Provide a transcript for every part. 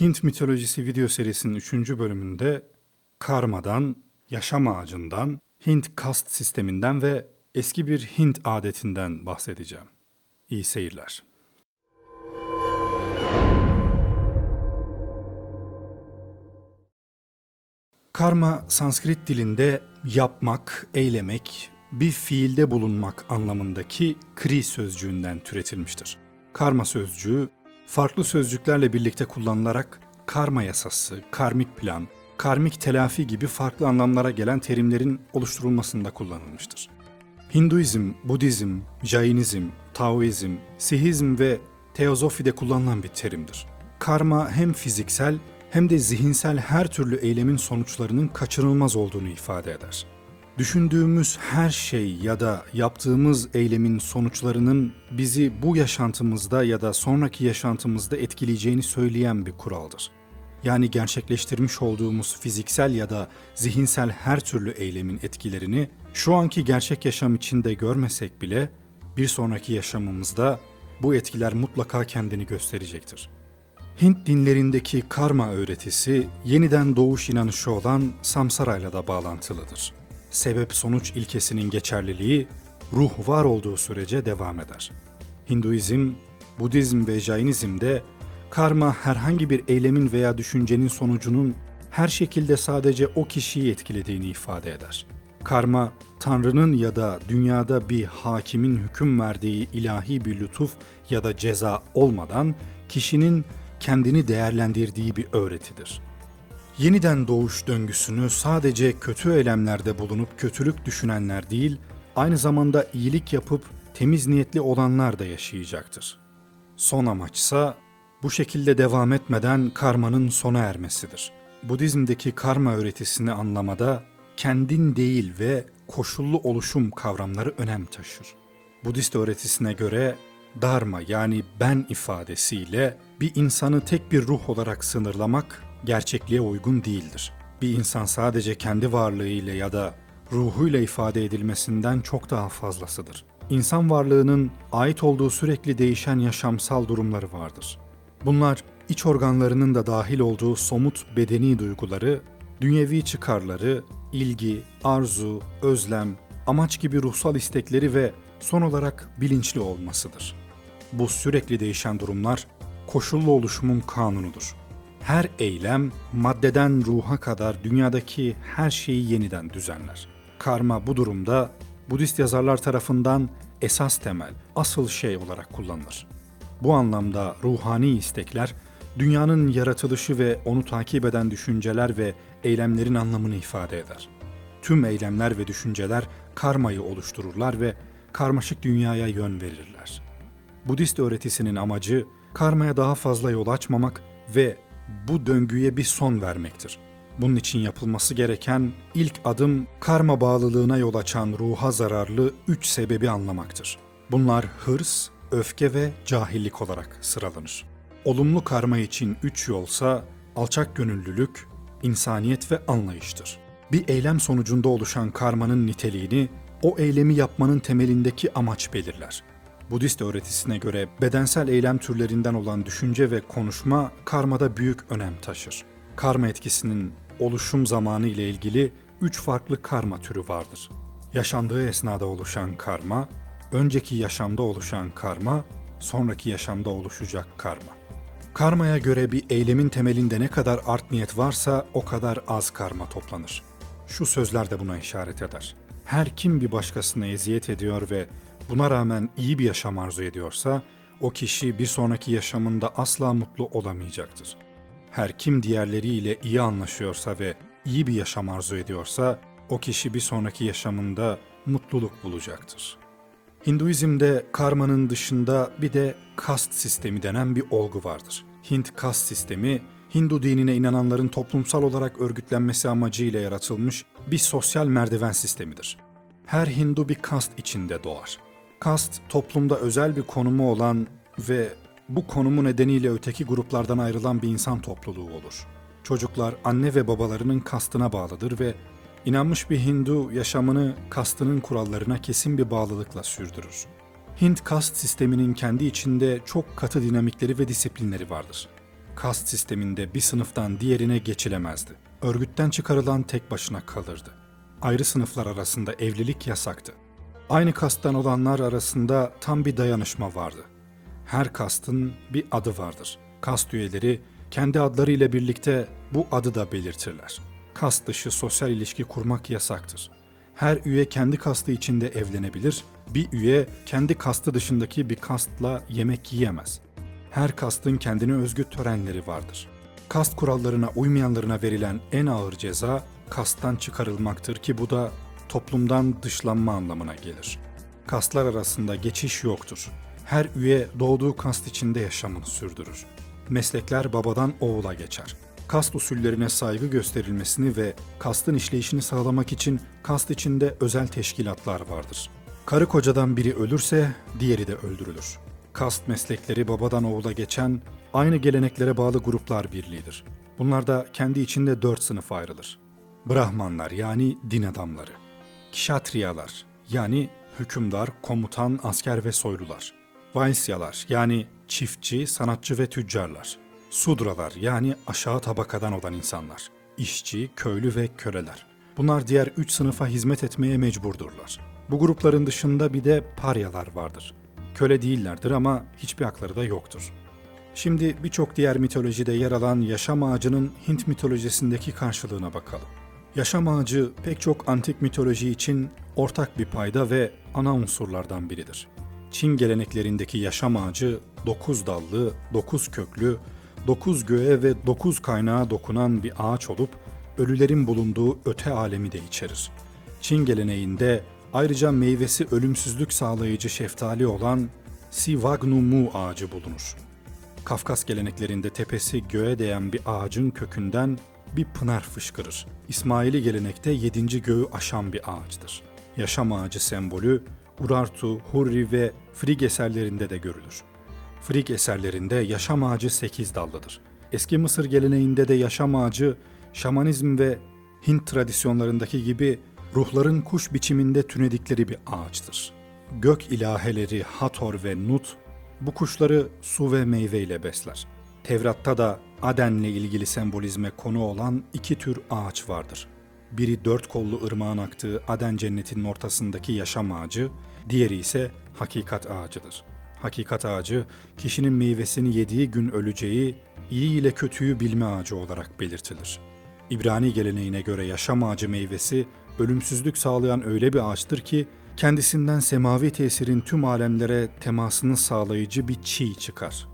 Hint mitolojisi video serisinin 3. bölümünde karmadan, yaşam ağacından, Hint kast sisteminden ve eski bir Hint adetinden bahsedeceğim. İyi seyirler. Karma, Sanskrit dilinde yapmak, eylemek, bir fiilde bulunmak anlamındaki kri sözcüğünden türetilmiştir. Karma sözcüğü, farklı sözcüklerle birlikte kullanılarak karma yasası, karmik plan, karmik telafi gibi farklı anlamlara gelen terimlerin oluşturulmasında kullanılmıştır. Hinduizm, Budizm, Jainizm, Taoizm, Sihizm ve teozofide kullanılan bir terimdir. Karma hem fiziksel hem de zihinsel her türlü eylemin sonuçlarının kaçınılmaz olduğunu ifade eder. Düşündüğümüz her şey ya da yaptığımız eylemin sonuçlarının bizi bu yaşantımızda ya da sonraki yaşantımızda etkileyeceğini söyleyen bir kuraldır. Yani gerçekleştirmiş olduğumuz fiziksel ya da zihinsel her türlü eylemin etkilerini şu anki gerçek yaşam içinde görmesek bile bir sonraki yaşamımızda bu etkiler mutlaka kendini gösterecektir. Hint dinlerindeki karma öğretisi yeniden doğuş inanışı olan samsarayla da bağlantılıdır. Sebep-sonuç ilkesinin geçerliliği ruh var olduğu sürece devam eder. Hinduizm, Budizm ve Jainizm'de karma herhangi bir eylemin veya düşüncenin sonucunun her şekilde sadece o kişiyi etkilediğini ifade eder. Karma, Tanrı'nın ya da dünyada bir hakimin hüküm verdiği ilahi bir lütuf ya da ceza olmadan kişinin kendini değerlendirdiği bir öğretidir. Yeniden doğuş döngüsünü sadece kötü eylemlerde bulunup kötülük düşünenler değil, aynı zamanda iyilik yapıp temiz niyetli olanlar da yaşayacaktır. Son amaçsa bu şekilde devam etmeden karmanın sona ermesidir. Budizm'deki karma öğretisini anlamada kendin değil ve koşullu oluşum kavramları önem taşır. Budist öğretisine göre dharma yani ben ifadesiyle bir insanı tek bir ruh olarak sınırlamak gerçekliğe uygun değildir. Bir insan sadece kendi varlığıyla ya da ruhuyla ifade edilmesinden çok daha fazlasıdır. İnsan varlığının ait olduğu sürekli değişen yaşamsal durumları vardır. Bunlar iç organlarının da dahil olduğu somut bedeni duyguları, dünyevi çıkarları, ilgi, arzu, özlem, amaç gibi ruhsal istekleri ve son olarak bilinçli olmasıdır. Bu sürekli değişen durumlar koşullu oluşumun kanunudur. Her eylem maddeden ruha kadar dünyadaki her şeyi yeniden düzenler. Karma bu durumda Budist yazarlar tarafından esas temel, asıl şey olarak kullanılır. Bu anlamda ruhani istekler, dünyanın yaratılışı ve onu takip eden düşünceler ve eylemlerin anlamını ifade eder. Tüm eylemler ve düşünceler karmayı oluştururlar ve karmaşık dünyaya yön verirler. Budist öğretisinin amacı karmaya daha fazla yol açmamak ve bu döngüye bir son vermektir. Bunun için yapılması gereken ilk adım karma bağlılığına yol açan ruha zararlı 3 sebebi anlamaktır. Bunlar hırs, öfke ve cahillik olarak sıralanır. Olumlu karma için 3 yolsa alçakgönüllülük, insaniyet ve anlayıştır. Bir eylem sonucunda oluşan karmanın niteliğini o eylemi yapmanın temelindeki amaç belirler. Budist öğretisine göre bedensel eylem türlerinden olan düşünce ve konuşma karmada büyük önem taşır. Karma etkisinin oluşum zamanı ile ilgili 3 farklı karma türü vardır. Yaşandığı esnada oluşan karma, önceki yaşamda oluşan karma, sonraki yaşamda oluşacak karma. Karmaya göre bir eylemin temelinde ne kadar art niyet varsa o kadar az karma toplanır. Şu sözler de buna işaret eder. Her kim bir başkasına eziyet ediyor ve buna rağmen iyi bir yaşam arzu ediyorsa, o kişi bir sonraki yaşamında asla mutlu olamayacaktır. Her kim diğerleriyle iyi anlaşıyorsa ve iyi bir yaşam arzu ediyorsa, o kişi bir sonraki yaşamında mutluluk bulacaktır. Hinduizm'de karmanın dışında bir de kast sistemi denen bir olgu vardır. Hint kast sistemi, Hindu dinine inananların toplumsal olarak örgütlenmesi amacıyla yaratılmış bir sosyal merdiven sistemidir. Her Hindu bir kast içinde doğar. Kast, toplumda özel bir konumu olan ve bu konumu nedeniyle öteki gruplardan ayrılan bir insan topluluğu olur. Çocuklar anne ve babalarının kastına bağlıdır ve inanmış bir Hindu yaşamını kastının kurallarına kesin bir bağlılıkla sürdürür. Hint kast sisteminin kendi içinde çok katı dinamikleri ve disiplinleri vardır. kast sisteminde bir sınıftan diğerine geçilemezdi. Örgütten çıkarılan tek başına kalırdı. Ayrı sınıflar arasında evlilik yasaktı. Aynı kasttan olanlar arasında tam bir dayanışma vardı. Her kastın bir adı vardır. Kast üyeleri kendi adlarıyla birlikte bu adı da belirtirler. Kast dışı sosyal ilişki kurmak yasaktır. Her üye kendi kastı içinde evlenebilir, bir üye kendi kastı dışındaki bir kastla yemek yiyemez. Her kastın kendine özgü törenleri vardır. Kast kurallarına uymayanlarına verilen en ağır ceza kasttan çıkarılmaktır ki bu da toplumdan dışlanma anlamına gelir. Kastlar arasında geçiş yoktur. Her üye doğduğu kast içinde yaşamını sürdürür. Meslekler babadan oğula geçer. Kast usullerine saygı gösterilmesini ve kastın işleyişini sağlamak için kast içinde özel teşkilatlar vardır. Karı kocadan biri ölürse diğeri de öldürülür. Kast meslekleri babadan oğula geçen, aynı geleneklere bağlı gruplar birliğidir. Bunlar da kendi içinde 4 sınıfa ayrılır. Brahmanlar yani din adamları. Kşatriyalar yani hükümdar, komutan, asker ve soylular. Vaisyalar yani çiftçi, sanatçı ve tüccarlar. Sudralar yani aşağı tabakadan olan insanlar. İşçi, köylü ve köleler. Bunlar diğer 3 sınıfa hizmet etmeye mecburdurlar. Bu grupların dışında bir de paryalar vardır. Köle değillerdir ama hiçbir hakları da yoktur. Şimdi birçok diğer mitolojide yer alan yaşam ağacının Hint mitolojisindeki karşılığına bakalım. Yaşam ağacı pek çok antik mitoloji için ortak bir payda ve ana unsurlardan biridir. Çin geleneklerindeki yaşam ağacı 9 dallı, 9 köklü, 9 göğe ve 9 kaynağa dokunan bir ağaç olup ölülerin bulunduğu öte alemi de içerir. Çin geleneğinde ayrıca meyvesi ölümsüzlük sağlayıcı şeftali olan Sivagnumu ağacı bulunur. Kafkas geleneklerinde tepesi göğe değen bir ağacın kökünden bir pınar fışkırır. İsmaili gelenekte 7. göğü aşan bir ağaçtır. Yaşam ağacı sembolü Urartu, Hurri ve Frigg eserlerinde de görülür. Frigg eserlerinde yaşam ağacı 8 dallıdır. Eski Mısır geleneğinde de yaşam ağacı şamanizm ve Hint tradisyonlarındaki gibi ruhların kuş biçiminde tünedikleri bir ağaçtır. Gök ilaheleri Hathor ve Nut bu kuşları su ve meyve ile besler. Tevrat'ta da Aden'le ilgili sembolizme konu olan 2 tür ağaç vardır. Biri 4 kollu ırmağın aktığı Aden cennetinin ortasındaki yaşam ağacı, diğeri ise hakikat ağacıdır. Hakikat ağacı, kişinin meyvesini yediği gün öleceği, iyi ile kötüyü bilme ağacı olarak belirtilir. İbrani geleneğine göre yaşam ağacı meyvesi, ölümsüzlük sağlayan öyle bir ağaçtır ki, kendisinden semavi tesirin tüm alemlere temasını sağlayıcı bir çiğ çıkar.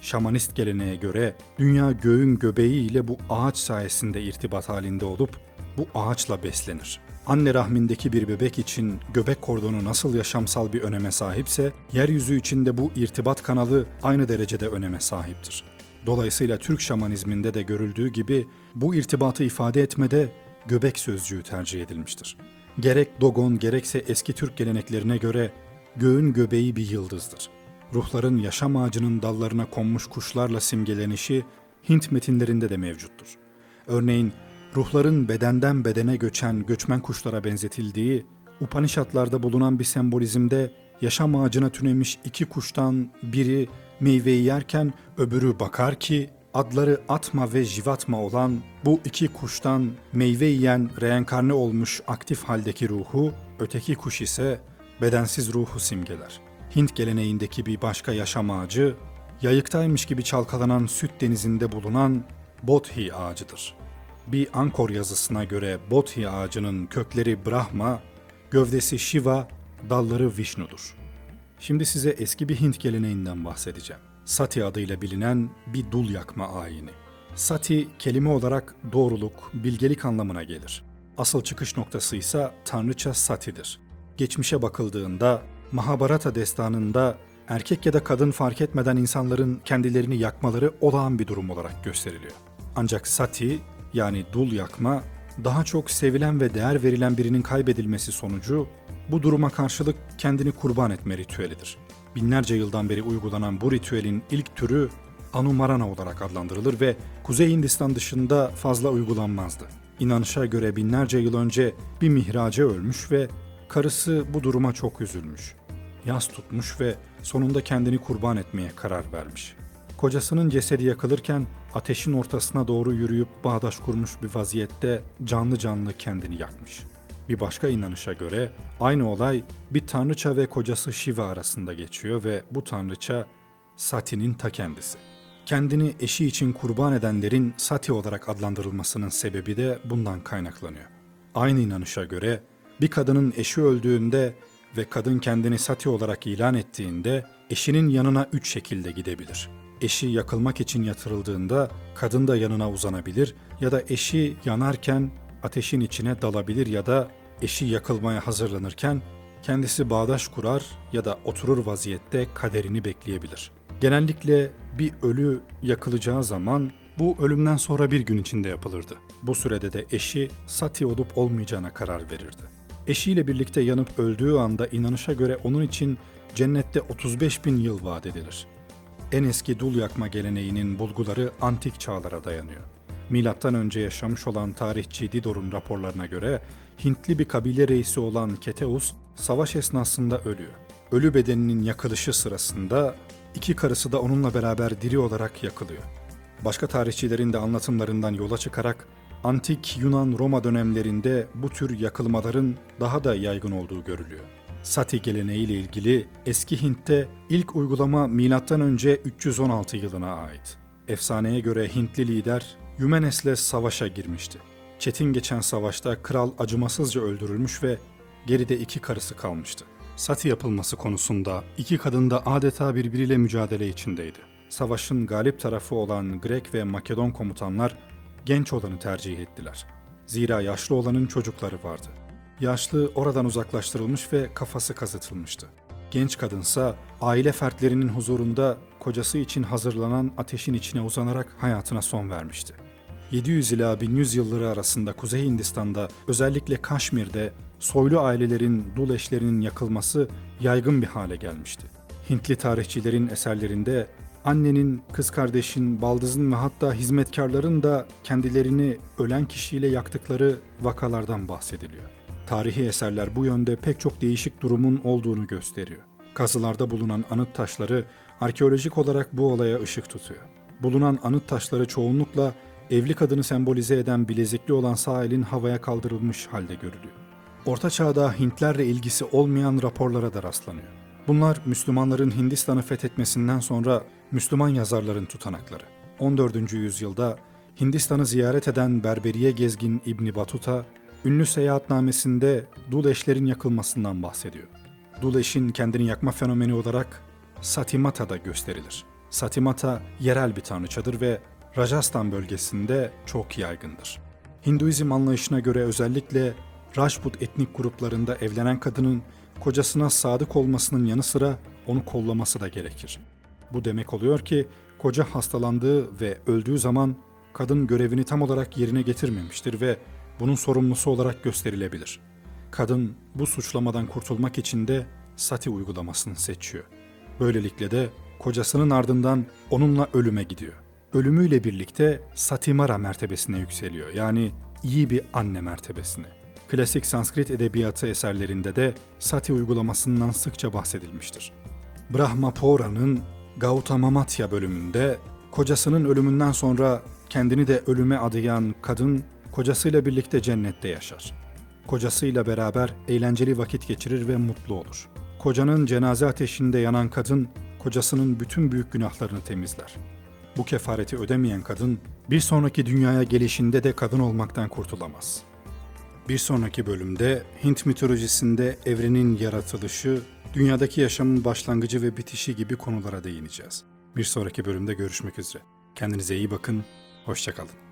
Şamanist geleneğe göre dünya göğün göbeği ile bu ağaç sayesinde irtibat halinde olup bu ağaçla beslenir. Anne rahmindeki bir bebek için göbek kordonu nasıl yaşamsal bir öneme sahipse, yeryüzü içinde bu irtibat kanalı aynı derecede öneme sahiptir. Dolayısıyla Türk şamanizminde de görüldüğü gibi bu irtibatı ifade etmede göbek sözcüğü tercih edilmiştir. Gerek Dogon gerekse eski Türk geleneklerine göre göğün göbeği bir yıldızdır. Ruhların yaşam ağacının dallarına konmuş kuşlarla simgelenişi Hint metinlerinde de mevcuttur. Örneğin ruhların bedenden bedene göçen göçmen kuşlara benzetildiği Upanishadlarda bulunan bir sembolizmde yaşam ağacına tünemiş 2 kuştan biri meyveyi yerken öbürü bakar ki adları Atma ve Jivatma olan bu 2 kuştan meyve yiyen reenkarne olmuş aktif haldeki ruhu, öteki kuş ise bedensiz ruhu simgeler. Hint geleneğindeki bir başka yaşam ağacı, yayıktaymış gibi çalkalanan süt denizinde bulunan Bodhi ağacıdır. Bir Angkor yazısına göre Bodhi ağacının kökleri Brahma, gövdesi Shiva, dalları Vishnu'dur. Şimdi size eski bir Hint geleneğinden bahsedeceğim. Sati adıyla bilinen bir dul yakma ayini. Sati kelime olarak doğruluk, bilgelik anlamına gelir. Asıl çıkış noktası ise tanrıça Sati'dir. Geçmişe bakıldığında Mahabharata destanında erkek ya da kadın fark etmeden insanların kendilerini yakmaları olağan bir durum olarak gösteriliyor. Ancak Sati yani dul yakma daha çok sevilen ve değer verilen birinin kaybedilmesi sonucu bu duruma karşılık kendini kurban etme ritüelidir. Binlerce yıldan beri uygulanan bu ritüelin ilk türü Anumarana olarak adlandırılır ve Kuzey Hindistan dışında fazla uygulanmazdı. İnanışa göre binlerce yıl önce bir mihraca ölmüş ve karısı bu duruma çok üzülmüş. Yas tutmuş ve sonunda kendini kurban etmeye karar vermiş. Kocasının cesedi yakılırken ateşin ortasına doğru yürüyüp bağdaş kurmuş bir vaziyette canlı canlı kendini yakmış. Bir başka inanışa göre aynı olay bir tanrıça ve kocası Shiva arasında geçiyor ve bu tanrıça Sati'nin ta kendisi. Kendini eşi için kurban edenlerin Sati olarak adlandırılmasının sebebi de bundan kaynaklanıyor. Aynı inanışa göre bir kadının eşi öldüğünde ve kadın kendini Sati olarak ilan ettiğinde eşinin yanına üç şekilde gidebilir. Eşi yakılmak için yatırıldığında kadın da yanına uzanabilir ya da eşi yanarken ateşin içine dalabilir ya da eşi yakılmaya hazırlanırken kendisi bağdaş kurar ya da oturur vaziyette kaderini bekleyebilir. Genellikle bir ölü yakılacağı zaman bu ölümden sonra bir gün içinde yapılırdı. Bu sürede de eşi Sati olup olmayacağına karar verirdi. Eşiyle birlikte yanıp öldüğü anda inanışa göre onun için cennette 35 bin yıl vaat edilir. En eski dul yakma geleneğinin bulguları antik çağlara dayanıyor. Milattan önce yaşamış olan tarihçi Didor'un raporlarına göre Hintli bir kabile reisi olan Keteus savaş esnasında ölüyor. Ölü bedeninin yakılışı sırasında iki karısı da onunla beraber diri olarak yakılıyor. Başka tarihçilerin de anlatımlarından yola çıkarak antik Yunan-Roma dönemlerinde bu tür yakılmaların daha da yaygın olduğu görülüyor. Sati geleneğiyle ilgili eski Hint'te ilk uygulama M.Ö. 316 yılına ait. Efsaneye göre Hintli lider Yümenes'le savaşa girmişti. Çetin geçen savaşta kral acımasızca öldürülmüş ve geride iki karısı kalmıştı. Sati yapılması konusunda iki kadın da adeta birbiriyle mücadele içindeydi. Savaşın galip tarafı olan Grek ve Makedon komutanlar genç olanı tercih ettiler. Zira yaşlı olanın çocukları vardı. Yaşlı oradan uzaklaştırılmış ve kafası kazıtılmıştı. Genç kadınsa aile fertlerinin huzurunda kocası için hazırlanan ateşin içine uzanarak hayatına son vermişti. 700 ila 1100 yılları arasında Kuzey Hindistan'da, özellikle Kaşmir'de soylu ailelerin dul eşlerinin yakılması yaygın bir hale gelmişti. Hintli tarihçilerin eserlerinde annenin, kız kardeşin, baldızın ve hatta hizmetkarların da kendilerini ölen kişiyle yaktıkları vakalardan bahsediliyor. Tarihi eserler bu yönde pek çok değişik durumun olduğunu gösteriyor. Kazılarda bulunan anıt taşları arkeolojik olarak bu olaya ışık tutuyor. Bulunan anıt taşları çoğunlukla evli kadını sembolize eden bilezikli olan sağ elin havaya kaldırılmış halde görülüyor. Orta Çağ'da Hintlerle ilgisi olmayan raporlara da rastlanıyor. Bunlar Müslümanların Hindistan'ı fethetmesinden sonra Müslüman yazarların tutanakları. 14. yüzyılda Hindistan'ı ziyaret eden Berberiye gezgin İbn Battuta, ünlü seyahatnamesinde dul eşlerin yakılmasından bahsediyor. Dul eşin kendini yakma fenomeni olarak Satimata'da gösterilir. Satimata yerel bir tanrıçadır ve Rajasthan bölgesinde çok yaygındır. Hinduizm anlayışına göre özellikle Rajput etnik gruplarında evlenen kadının kocasına sadık olmasının yanı sıra onu kollaması da gerekir. Bu demek oluyor ki koca hastalandığı ve öldüğü zaman kadın görevini tam olarak yerine getirmemiştir ve bunun sorumlusu olarak gösterilebilir. Kadın bu suçlamadan kurtulmak için de Sati uygulamasını seçiyor. Böylelikle de kocasının ardından onunla ölüme gidiyor. Ölümüyle birlikte Satimara mertebesine yükseliyor, yani iyi bir anne mertebesine. Klasik Sanskrit edebiyatı eserlerinde de Sati uygulamasından sıkça bahsedilmiştir. Brahma Pura'nın Gautamamatya bölümünde kocasının ölümünden sonra kendini de ölüme adayan kadın kocasıyla birlikte cennette yaşar. Kocasıyla beraber eğlenceli vakit geçirir ve mutlu olur. Kocanın cenaze ateşinde yanan kadın kocasının bütün büyük günahlarını temizler. Bu kefareti ödemeyen kadın bir sonraki dünyaya gelişinde de kadın olmaktan kurtulamaz. Bir sonraki bölümde Hint mitolojisinde evrenin yaratılışı, dünyadaki yaşamın başlangıcı ve bitişi gibi konulara değineceğiz. Bir sonraki bölümde görüşmek üzere. Kendinize iyi bakın, hoşça kalın.